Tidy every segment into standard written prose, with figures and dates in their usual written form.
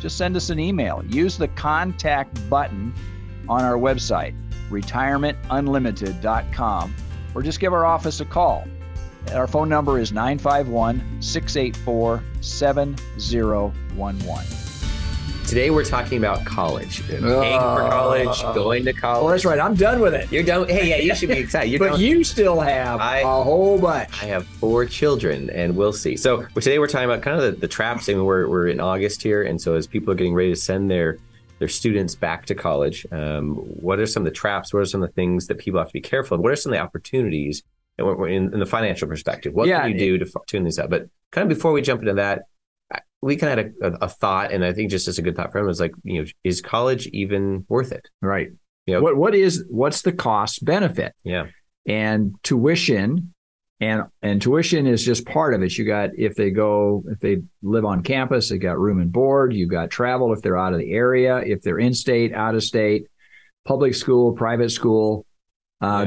just send us an email. Use the contact button on our website, retirementunlimited.com, or just give our office a call. Our phone number is 951-684-7011. Today we're talking about college, paying for college, going to college. Well, that's right. I'm done with it. You're done. Hey, yeah, you should be excited. But you still have a whole bunch. I have 4 children, and we'll see. So today we're talking about kind of the traps. I mean, we're in August here, and so as people are getting ready to send their students back to college, what are some of the traps? What are some of the things that people have to be careful of? What are some of the opportunities? In the financial perspective, what can you do to tune these up? But kind of before we jump into that, we kind of had a thought, and I think just as a good thought for him is like, is college even worth it? Right. What's the cost benefit? Yeah. And tuition, and tuition is just part of it. You got, if they live on campus, they got room and board. You got travel if they're out of the area, if they're in state, out of state, public school, private school.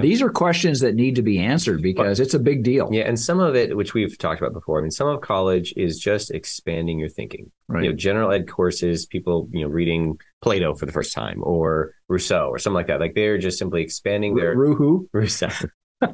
These are questions that need to be answered because it's a big deal. Yeah. And some of it, which we've talked about before, I mean, some of college is just expanding your thinking. Right. General ed courses, people, reading Plato for the first time or Rousseau or something like that. Like they're just simply expanding their... Rousseau. The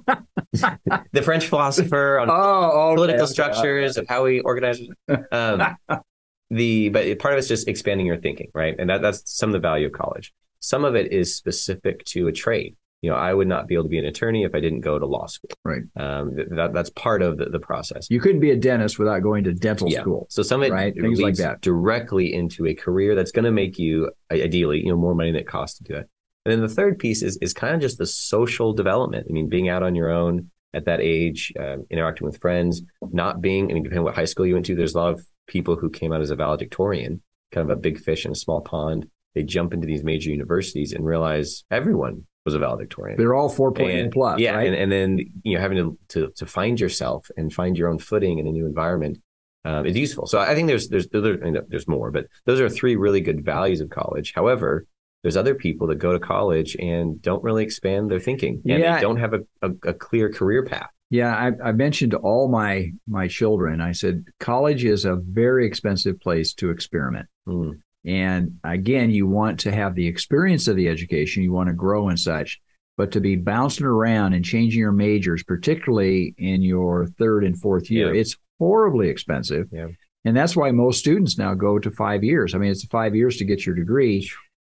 French philosopher on political structures of how we organize. But part of it's just expanding your thinking, right? And that's some of the value of college. Some of it is specific to a trade. I would not be able to be an attorney if I didn't go to law school. Right. That's part of the process. You couldn't be a dentist without going to dental school. So some of it things leads like that directly into a career that's going to make you ideally, more money than it costs to do it. And then the third piece is kind of just the social development. I mean, being out on your own at that age, interacting with friends, depending on what high school you went to, there's a lot of people who came out as a valedictorian, kind of a big fish in a small pond. They jump into these major universities and realize everyone was a valedictorian. They're all 4.0 plus. Yeah. Right? And then, having to find yourself and find your own footing in a new environment is useful. So I think there's more, but those are 3 really good values of college. However, there's other people that go to college and don't really expand their thinking and they don't have a clear career path. Yeah. I mentioned to all my children, I said, college is a very expensive place to experiment. Mm. And again, you want to have the experience of the education, you want to grow and such, but to be bouncing around and changing your majors, particularly in your 3rd and 4th year, it's horribly expensive. Yeah. And that's why most students now go to 5 years. I mean, it's 5 years to get your degree.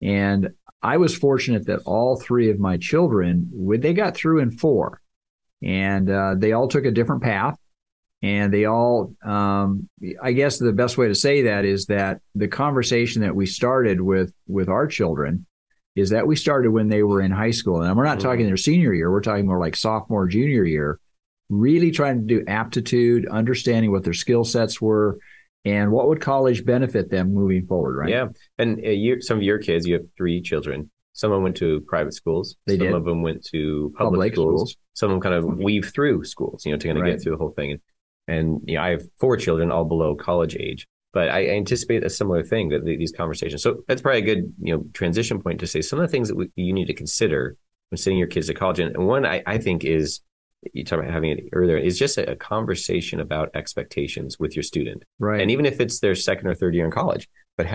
And I was fortunate that all 3 of my children, they got through in 4 and they all took a different path. And they all, I guess the best way to say that is that the conversation that we started with our children is that we started when they were in high school. And we're not talking their senior year. We're talking more like sophomore, junior year, really trying to do aptitude, understanding what their skill sets were and what would college benefit them moving forward, right? Yeah. And some of your kids, you have 3 children. Some of them went to private schools. Some of them went to public schools. Some of them kind of weave through schools, to kind of get through the whole thing. And I have 4 children, all below college age, but I anticipate a similar thing that these conversations. So that's probably a good transition point to say some of the things that you need to consider when sending your kids to college. And one I think is, you talked about having it earlier, is just a conversation about expectations with your student. Right. And even if it's their 2nd or 3rd year in college, but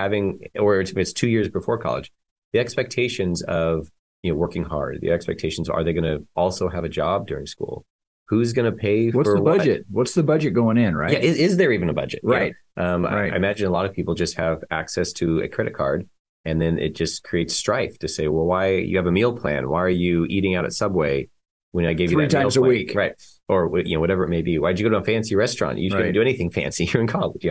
or it's 2 years before college, the expectations of working hard, the expectations, are they going to also have a job during school? Who's going to pay for what? What's the budget? What's the budget going in, right? Yeah, is there even a budget? Right. I imagine a lot of people just have access to a credit card, and then it just creates strife to say, well, why you have a meal plan? Why are you eating out at Subway when I gave you 3 times a week? Right. Or whatever it may be. Why'd you go to a fancy restaurant? You didn't do anything fancy. You're in college.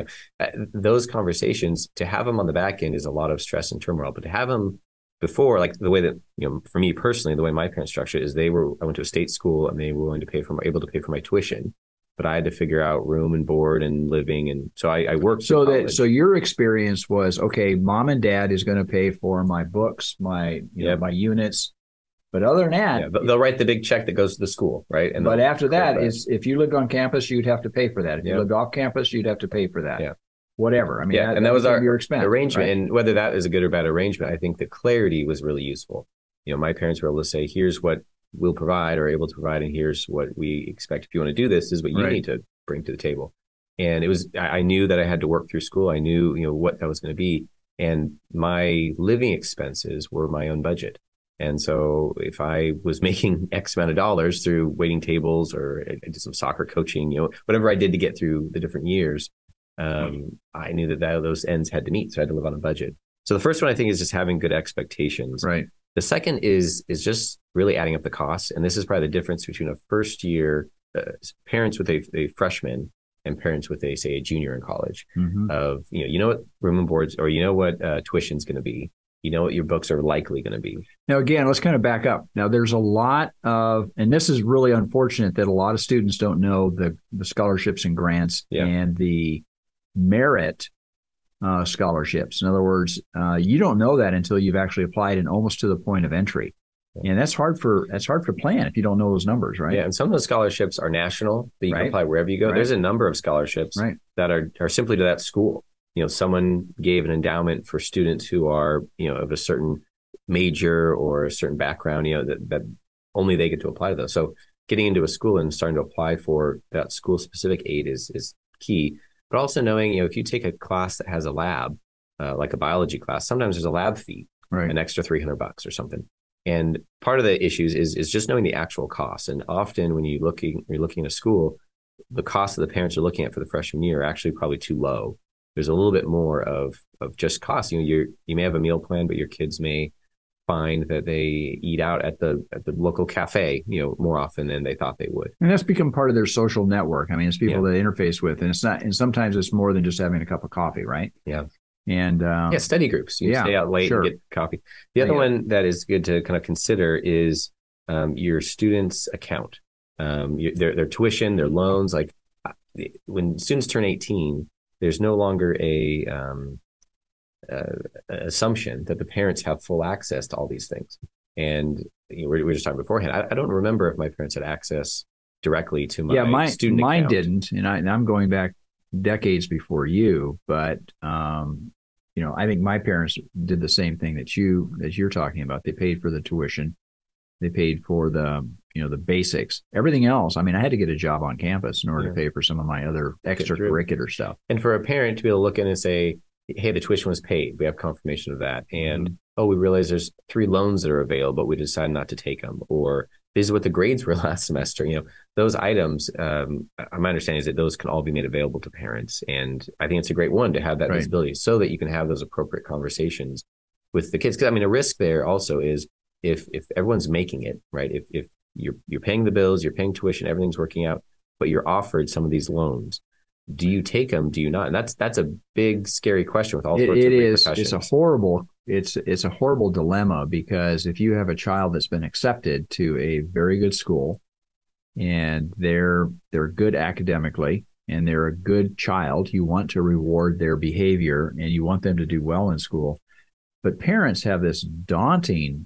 Those conversations, to have them on the back end is a lot of stress and turmoil, but to have them before, like the way that, for me personally, the way my parents structured it is I went to a state school and they were willing to pay for able to pay for my tuition. but I had to figure out room and board and living. And so I worked. So your experience was, okay, mom and dad is going to pay for my books, my units. But other than that, but they'll write the big check that goes to the school, right? And but after that is, if you lived on campus, you'd have to pay for that. If you lived off campus, you'd have to pay for that. Yeah. Whatever. I mean, that was your expense arrangement. Right? And whether that is a good or bad arrangement, I think the clarity was really useful. You know, my parents were able to say, here's what we'll provide or able to provide, and here's what we expect. If you want to do this, this is what you need to bring to the table. And it was, I knew that I had to work through school. I knew, what that was going to be. And my living expenses were my own budget. And so if I was making X amount of dollars through waiting tables, or I did some soccer coaching, whatever I did to get through the different years, I knew that those ends had to meet. So I had to live on a budget. So the first one, I think, is just having good expectations. Right. The second is just really adding up the costs. And this is probably the difference between a first year, parents with a freshman and parents with a junior in college, mm-hmm. of, what room and boards, or what tuition's going to be, what your books are likely going to be. Now, again, let's kind of back up. Now, there's a lot of, and this is really unfortunate that a lot of students don't know the scholarships and grants and the merit scholarships. In other words, you don't know that until you've actually applied and almost to the point of entry. And that's hard for plan if you don't know those numbers, right? Yeah, and some of those scholarships are national, but you can apply wherever you go. There's a number of scholarships that are simply to that school. Someone gave an endowment for students who are, of a certain major or a certain background, that only they get to apply to those. So getting into a school and starting to apply for that school specific aid is key. But also knowing, if you take a class that has a lab, like a biology class, sometimes there's a lab fee, an extra $300 or something. And part of the issues is just knowing the actual costs. And often when you're looking at a school, the costs that the parents are looking at for the freshman year are actually probably too low. There's a little bit more of just costs. You may have a meal plan, but your kids may find that they eat out at the local cafe, more often than they thought they would. And that's become part of their social network. I mean, it's people they interface with, and it's not. And sometimes it's more than just having a cup of coffee, right? Yeah. And study groups. You stay out late and get coffee. The other one that is good to kind of consider is your student's account, their tuition, their loans. Like when students turn 18, there's no longer a assumption that the parents have full access to all these things. And we were just talking beforehand. I don't remember if my parents had access directly to my student account. Mine didn't, and I'm going back decades before you, but I think my parents did the same thing that you're talking about. They paid for the tuition, they paid for the the basics. Everything else, I mean, I had to get a job on campus in order to pay for some of my other extracurricular stuff. And for a parent to be able to look in and say, hey, the tuition was paid, we have confirmation of that, and we realize there's 3 loans that are available, but we decided not to take them, or this is what the grades were last semester. Those items, my understanding is that those can all be made available to parents. And I think it's a great one to have that visibility so that you can have those appropriate conversations with the kids. Because, I mean, a risk there also is if everyone's making it, right? If you're paying the bills, you're paying tuition, everything's working out, but you're offered some of these loans. Do you take them? Do you not? And that's a big, scary question with all sorts of repercussions. It's a horrible dilemma, because if you have a child that's been accepted to a very good school and they're good academically and they're a good child, you want to reward their behavior and you want them to do well in school. But parents have this daunting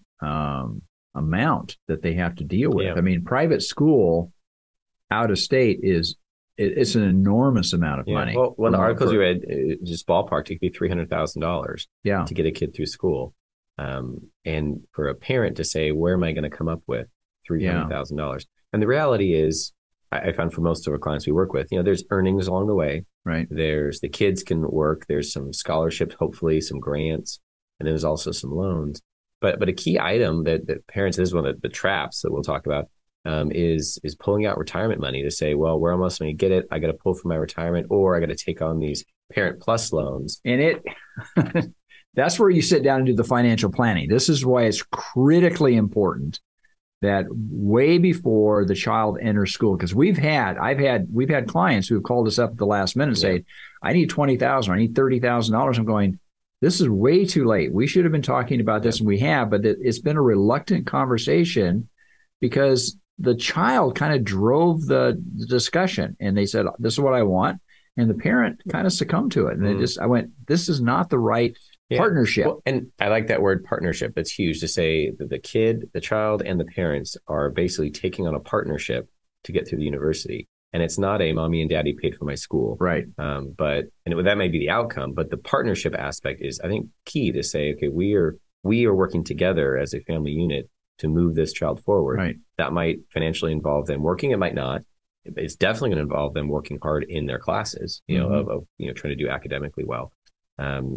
amount that they have to deal with. Yeah. I mean, private school out of state it's an enormous amount of money. Well, one of the articles we read, just ballparked, it could be $300,000 to get a kid through school. And for a parent to say, where am I going to come up with $300,000? And the reality is, I found for most of our clients we work with, there's earnings along the way. Right. There's the kids can work. There's some scholarships, hopefully some grants, and there's also some loans. But a key item that parents, this is one of the traps that we'll talk about, is pulling out retirement money to say, well, where am I going to get it? I got to pull from my retirement, or I got to take on these Parent Plus loans. And that's where you sit down and do the financial planning. This is why it's critically important that way before the child enters school, because we've had clients who have called us up at the last minute and say, I need $20,000, I need $30,000. I'm going, this is way too late. We should have been talking about this, and we have, but it's been a reluctant conversation because the child kind of drove the discussion, and they said, this is what I want. And the parent kind of succumbed to it. And I went, this is not the right partnership. Well, and I like that word partnership. That's huge to say that the kid, the child, and the parents are basically taking on a partnership to get through the university. And it's not a mommy and daddy paid for my school. Right. But that may be the outcome, but the partnership aspect is, I think, key to say, okay, we are working together as a family unit to move this child forward. Right. That might financially involve them working. It might not. It's definitely going to involve them working hard in their classes, of trying to do academically well.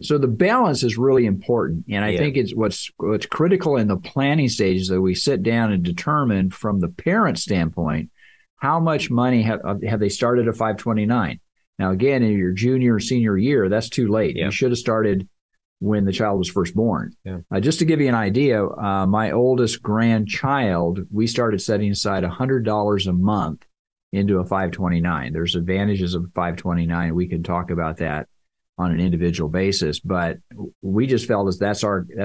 So the balance is really important. And I think it's what's critical in the planning stage is that we sit down and determine from the parent standpoint, how much money have they started at 529? Now, again, in your junior or senior year, that's too late. Yeah. You should have started when the child was first born. Yeah. Just to give you an idea, my oldest grandchild, we started setting aside $100 a month into a 529. There's advantages of 529. We can talk about that on an individual basis, but we just felt as that's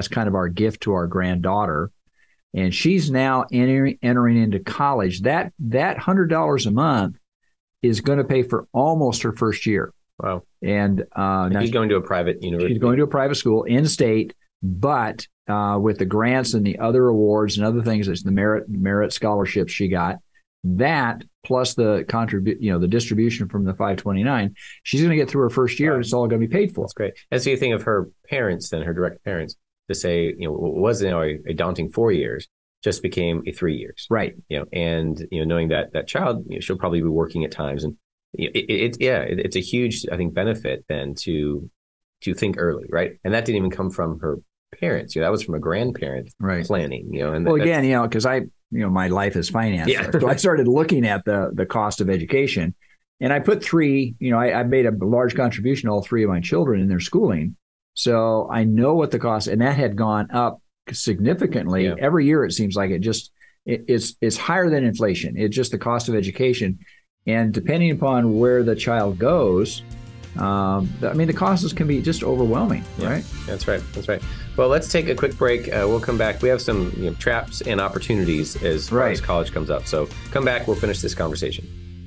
kind of our gift to our granddaughter. And she's now entering into college. That $100 a month is going to pay for almost her first year. Wow. And now she's going to a private university. She's going to a private school in state, but with the grants and the other awards and other things, it's the merit scholarships she got. That plus the the distribution from the 529, she's going to get through her first year, and it's all going to be paid for. That's great. And so you think of her parents, then her direct parents, to say, what was a daunting 4 years just became a 3 years. Right. Knowing that child, she'll probably be working at times, and it's a huge, I think, benefit then to think early, right? And that didn't even come from her parents. That was from a grandparent planning. Because my life is finance. Yeah. So I started looking at the cost of education, and I put three, I made a large contribution to all three of my children in their schooling. So I know what the cost, and that had gone up significantly. Yeah. Every year, it seems like it's higher than inflation. It's just the cost of education. And depending upon where the child goes, the costs can be just overwhelming, right? That's right. Well, let's take a quick break. We'll come back. We have some traps and opportunities as far as college comes up. So come back. We'll finish this conversation.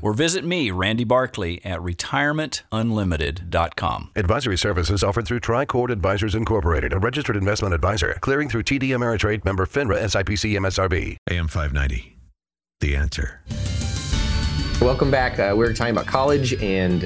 Or visit me, Randy Barkley, at retirementunlimited.com. Advisory services offered through Tricord Advisors Incorporated, a registered investment advisor, clearing through TD Ameritrade, member FINRA, SIPC, MSRB. AM 590, The Answer. Welcome back. We were talking about college and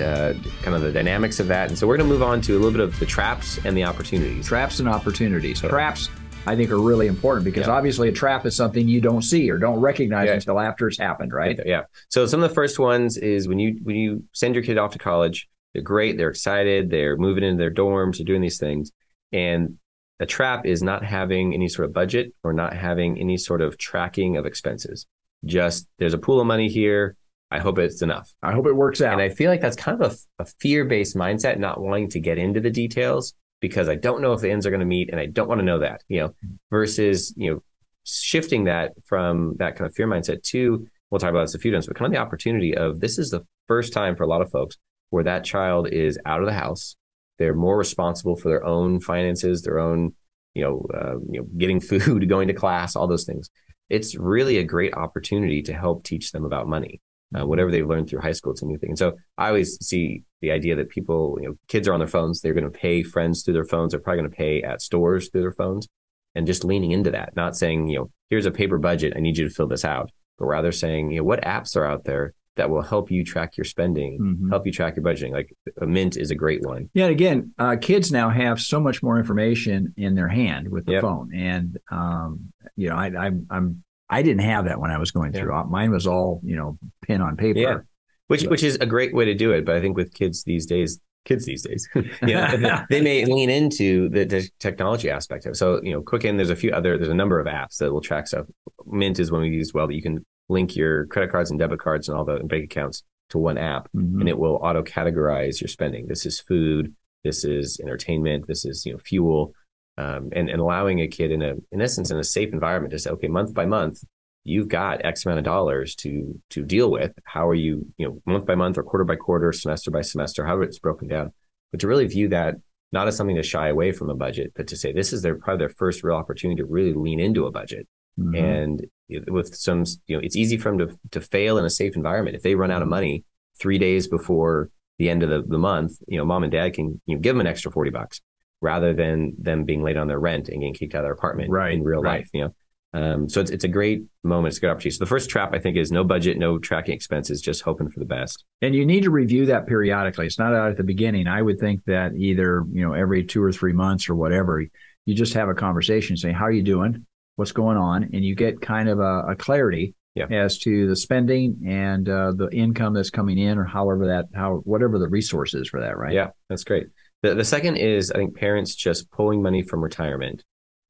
kind of the dynamics of that. And so we're going to move on to a little bit of the traps and the opportunities. Traps and opportunities. Totally. Traps, I think, are really important because obviously a trap is something you don't see or don't recognize until after it's happened, right? Yeah. So some of the first ones is when you send your kid off to college, they're great, they're excited, they're moving into their dorms, they're doing these things. And a trap is not having any sort of budget or not having any sort of tracking of expenses. Just there's a pool of money here. I hope it's enough. I hope it works out. And I feel like that's kind of a fear-based mindset, not wanting to get into the details, because I don't know if the ends are going to meet and I don't want to know that, versus, shifting that from that kind of fear mindset to, we'll talk about this a few times, but kind of the opportunity of this is the first time for a lot of folks where that child is out of the house. They're more responsible for their own finances, their own, getting food, going to class, all those things. It's really a great opportunity to help teach them about money. Whatever they've learned through high school, it's a new thing. And so I always see the idea that people, kids are on their phones. They're going to pay friends through their phones. They're probably going to pay at stores through their phones, and just leaning into that, not saying, here's a paper budget. I need you to fill this out, but rather saying, what apps are out there that will help you track your spending, help you track your budgeting. Like Mint is a great one. Yeah. And again, kids now have so much more information in their hand with the phone. And, I'm I didn't have that when I was going through. Mine was all, pen on paper. Yeah. Which is a great way to do it. But I think with kids these days, they may lean into the technology aspect of it. So, Quicken, there's a number of apps that will track stuff. Mint is one we use well, that you can link your credit cards and debit cards and all the bank accounts to one app, mm-hmm. and it will auto categorize your spending. This is food. This is entertainment. This is, fuel. And allowing a kid in essence, in a safe environment to say, okay, month by month, you've got X amount of dollars to deal with. How are you, month by month or quarter by quarter, semester by semester, however it's broken down, but to really view that not as something to shy away from a budget, but to say, this is probably their first real opportunity to really lean into a budget. Mm-hmm. And with some, it's easy for them to fail in a safe environment. If they run out of money 3 days before the end of the month, mom and dad can give them an extra $40 rather than them being late on their rent and getting kicked out of their apartment in real life, So it's a great moment. It's a good opportunity. So the first trap, I think, is no budget, no tracking expenses, just hoping for the best. And you need to review that periodically. It's not out at the beginning. I would think that either, every 2 or 3 months or whatever, you just have a conversation saying, how are you doing? What's going on? And you get kind of a clarity as to the spending and the income that's coming in, or whatever the resource is for that, right? Yeah, that's great. The second is, I think, parents just pulling money from retirement.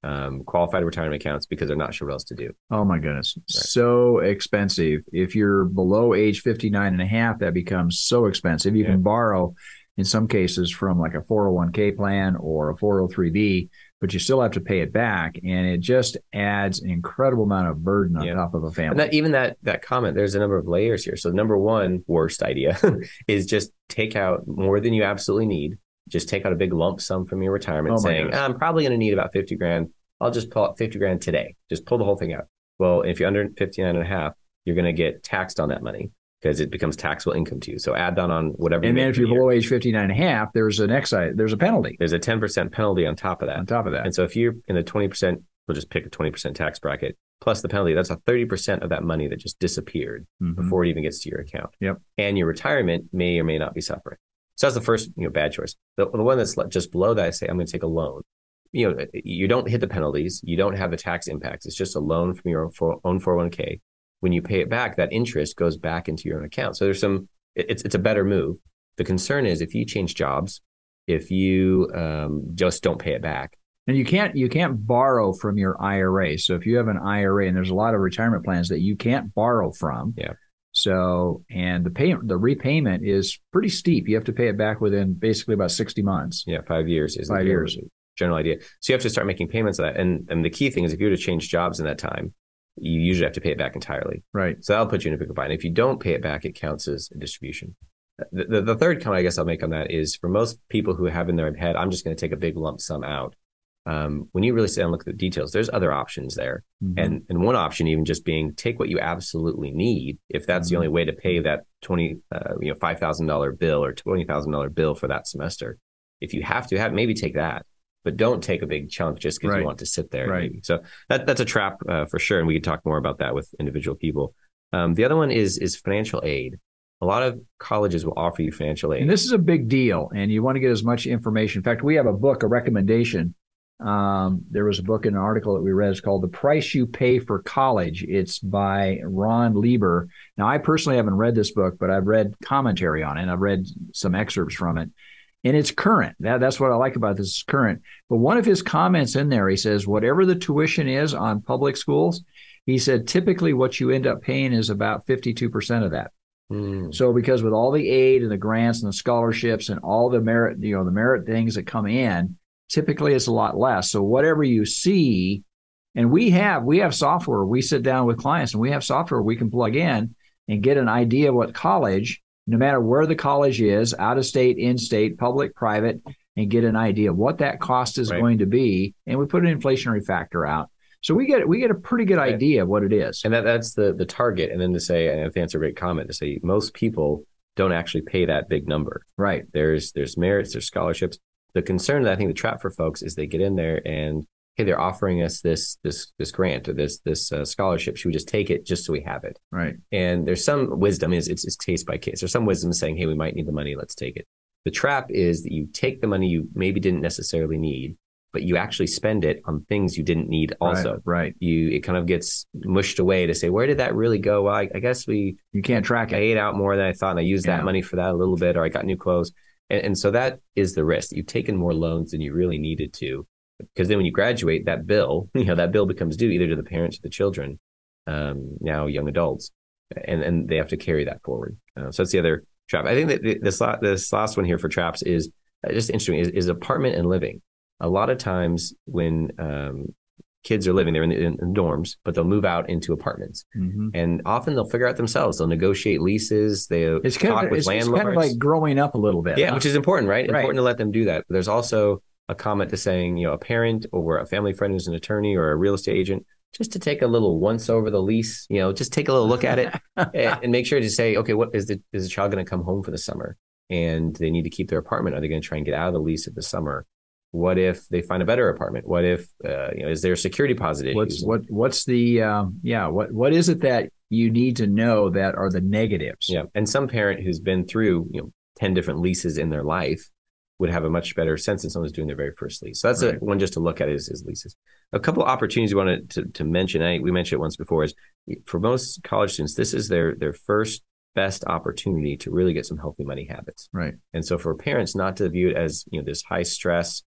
Qualified retirement accounts because they're not sure what else to do. Oh my goodness. Right. So expensive. If you're below age 59 and a half, that becomes so expensive. You can borrow in some cases from like a 401k plan or a 403b, but you still have to pay it back. And it just adds an incredible amount of burden on top of a family. And that comment, there's a number of layers here. So number one worst idea is just take out more than you absolutely need. Just take out a big lump sum from your retirement saying, I'm probably going to need about 50 grand. I'll just pull out 50 grand today. Just pull the whole thing out. Well, if you're under 59 and a half, you're going to get taxed on that money because it becomes taxable income to you. So add that on whatever. And then if you're below age 59 and a half, there's an excise, there's a penalty. There's a 10% penalty on top of that. And so if you're in the 20%, we'll just pick a 20% tax bracket plus the penalty, that's a 30% of that money that just disappeared before it even gets to your account. Yep. And your retirement may or may not be suffering. So that's the first, bad choice. The one that's just below that, I say, I'm going to take a loan. You don't hit the penalties. You don't have the tax impacts. It's just a loan from your own 401k. When you pay it back, that interest goes back into your own account. So there's it's a better move. The concern is if you change jobs, if you just don't pay it back. And you can't borrow from your IRA. So if you have an IRA, and there's a lot of retirement plans that you can't borrow from. Yeah. So, and the repayment is pretty steep. You have to pay it back within basically about 60 months. Yeah, 5 years is the general idea. So you have to start making payments of that. And the key thing is if you were to change jobs in that time, you usually have to pay it back entirely. Right. So that'll put you in a pickle. And if you don't pay it back, it counts as a distribution. The third comment I guess I'll make on that is for most people who have in their head, I'm just going to take a big lump sum out. When you really sit and look at the details, there's other options there. Mm-hmm. And one option even just being take what you absolutely need. If that's the only way to pay that $5,000 bill or $20,000 bill for that semester, if you have to maybe take that, but don't take a big chunk just because you want to sit there. Right. So that's a trap for sure. And we could talk more about that with individual people. The other one is financial aid. A lot of colleges will offer you financial aid. And this is a big deal. And you want to get as much information. In fact, we have a book, a recommendation. There was a book and an article that we read. It's called The Price You Pay for College. It's by Ron Lieber. Now, I personally haven't read this book, but I've read commentary on it. I've read some excerpts from it. And it's current. That's what I like about this, is current. But one of his comments in there, he says, whatever the tuition is on public schools, he said, typically what you end up paying is about 52% of that. So because with all the aid and the grants and the scholarships and all the merit, the merit things that come in, typically it's a lot less. So whatever you see, and we have software, we sit down with clients and we have software we can plug in and get an idea of what college, no matter where the college is, out of state, in state, public, private, and get an idea of what that cost is going to be. And we put an inflationary factor out. So we get a pretty good idea of what it is. And that's the target. And then to say, and to answer a great comment, to say most people don't actually pay that big number. Right. There's merits, there's scholarships. The concern that I think the trap for folks is they get in there and, hey, they're offering us this grant or this scholarship. Should we just take it just so we have it? Right. And there's some wisdom is it's case by case. There's some wisdom saying, hey, we might need the money. Let's take it. The trap is that you take the money you maybe didn't necessarily need but you actually spend it on things you didn't need also. Right. It kind of gets mushed away to say, where did that really go? Well, I guess you can't track it. I ate out more than I thought and I used that money for that a little bit, or I got new clothes. And so that is the risk. You've taken more loans than you really needed to, because then when you graduate, that bill, that bill becomes due either to the parents or the children, now young adults, and they have to carry that forward. So that's the other trap. I think that this last one here for traps is just interesting, is apartment and living. A lot of times when kids are living, they're in dorms, but they'll move out into apartments. Mm-hmm. And often they'll figure out themselves. They'll negotiate leases. It's landlords. It's kind of like growing up a little bit. Yeah, which is important, right? Important to let them do that. But there's also a comment to saying, a parent or a family friend who's an attorney or a real estate agent, just to take a little once over the lease, just take a little look at it and make sure to say, okay, what is the child going to come home for the summer? And they need to keep their apartment. Are they going to try and get out of the lease at the summer? What if they find a better apartment? What if, is there a security deposit issues? What is it that you need to know that are the negatives? Yeah. And some parent who's been through, 10 different leases in their life would have a much better sense than someone who's doing their very first lease. So that's one just to look at is leases. A couple of opportunities we wanted to mention, we mentioned it once before, is for most college students, this is their first best opportunity to really get some healthy money habits. Right. And so for parents not to view it as, this high stress,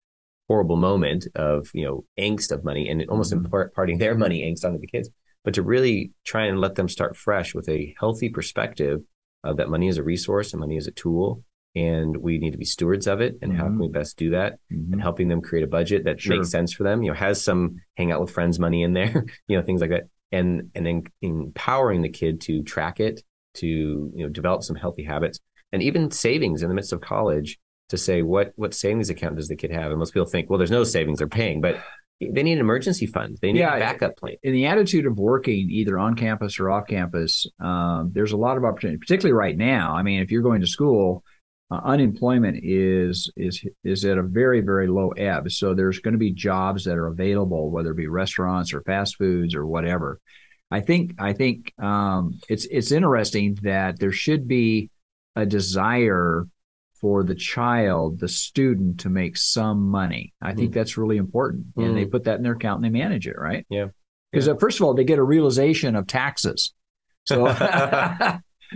horrible moment of, angst of money and almost imparting their money angst onto the kids, but to really try and let them start fresh with a healthy perspective of that money is a resource and money is a tool, and we need to be stewards of it. And how can we best do that? Mm-hmm. And helping them create a budget that makes sense for them, has some hang out with friends money in there, things like that. And then empowering the kid to track it, to, develop some healthy habits, and even savings in the midst of college, to say what savings account does the kid have? And most people think, well, there's no savings, they're paying, but they need an emergency fund. They need a backup plan. In the attitude of working either on campus or off campus, there's a lot of opportunity, particularly right now. I mean, if you're going to school, unemployment is at a very, very low ebb. So there's going to be jobs that are available, whether it be restaurants or fast foods or whatever. I think it's interesting that there should be a desire for the child, the student, to make some money. I think that's really important. Mm. And they put that in their account and they manage it, right? Yeah. Because first of all, they get a realization of taxes. So,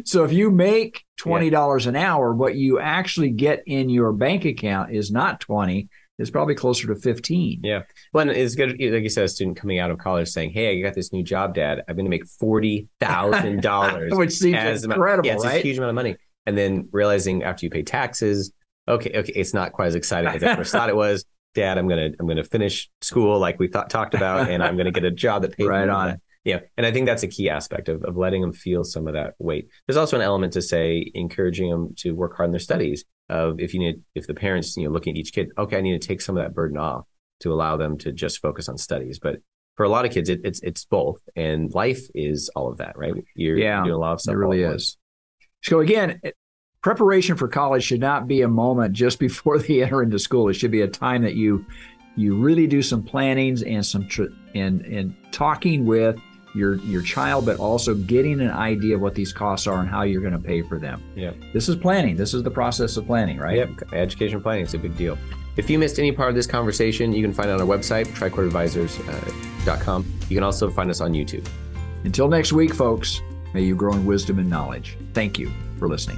so if you make $20 an hour, what you actually get in your bank account is not 20, it's probably closer to 15. Yeah. Well, and it's good, like you said, a student coming out of college saying, hey, I got this new job, Dad. I'm going to make $40,000. Which seems incredible, right? It's a huge amount of money. And then realizing after you pay taxes, okay, it's not quite as exciting as I first thought it was. Dad, I'm gonna finish school like we talked about, and I'm gonna get a job that pays right on it. Yeah, and I think that's a key aspect of letting them feel some of that weight. There's also an element to say encouraging them to work hard in their studies. Of if the parents looking at each kid, okay, I need to take some of that burden off to allow them to just focus on studies, but. For a lot of kids, it's both, and life is all of that, right? You're doing a lot of stuff. It really is. So again, preparation for college should not be a moment just before they enter into school. It should be a time that you really do some plannings and some and talking with your child, but also getting an idea of what these costs are and how you're going to pay for them. Yeah, this is planning. This is the process of planning, right? Yep, education planning is a big deal. If you missed any part of this conversation, you can find it on our website, tricordadvisors.com. You can also find us on YouTube. Until next week, folks. May you grow in wisdom and knowledge. Thank you for listening.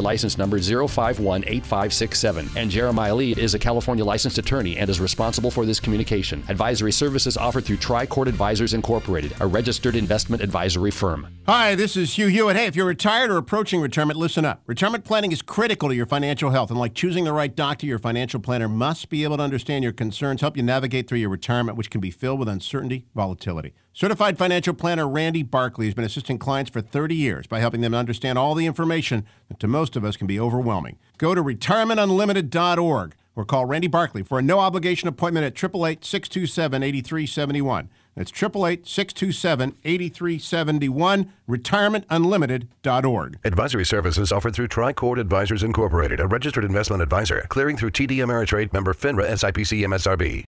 license number 0518567, and Jeremiah Lee is a California licensed attorney and is responsible for this communication. Advisory services offered through Tricord Advisors Incorporated, a registered investment advisory firm. Hi, this is Hugh Hewitt. Hey, if you're retired or approaching retirement, listen up. Retirement planning is critical to your financial health, and like choosing the right doctor, your financial planner must be able to understand your concerns, help you navigate through your retirement, which can be filled with uncertainty, volatility. Certified financial planner Randy Barkley has been assisting clients for 30 years by helping them understand all the information that to most of us can be overwhelming. Go to retirementunlimited.org or call Randy Barkley for a no-obligation appointment at 888-627-8371. That's 888-627-8371, retirementunlimited.org. Advisory services offered through Tricord Advisors Incorporated, a registered investment advisor, clearing through TD Ameritrade, member FINRA, SIPC, MSRB.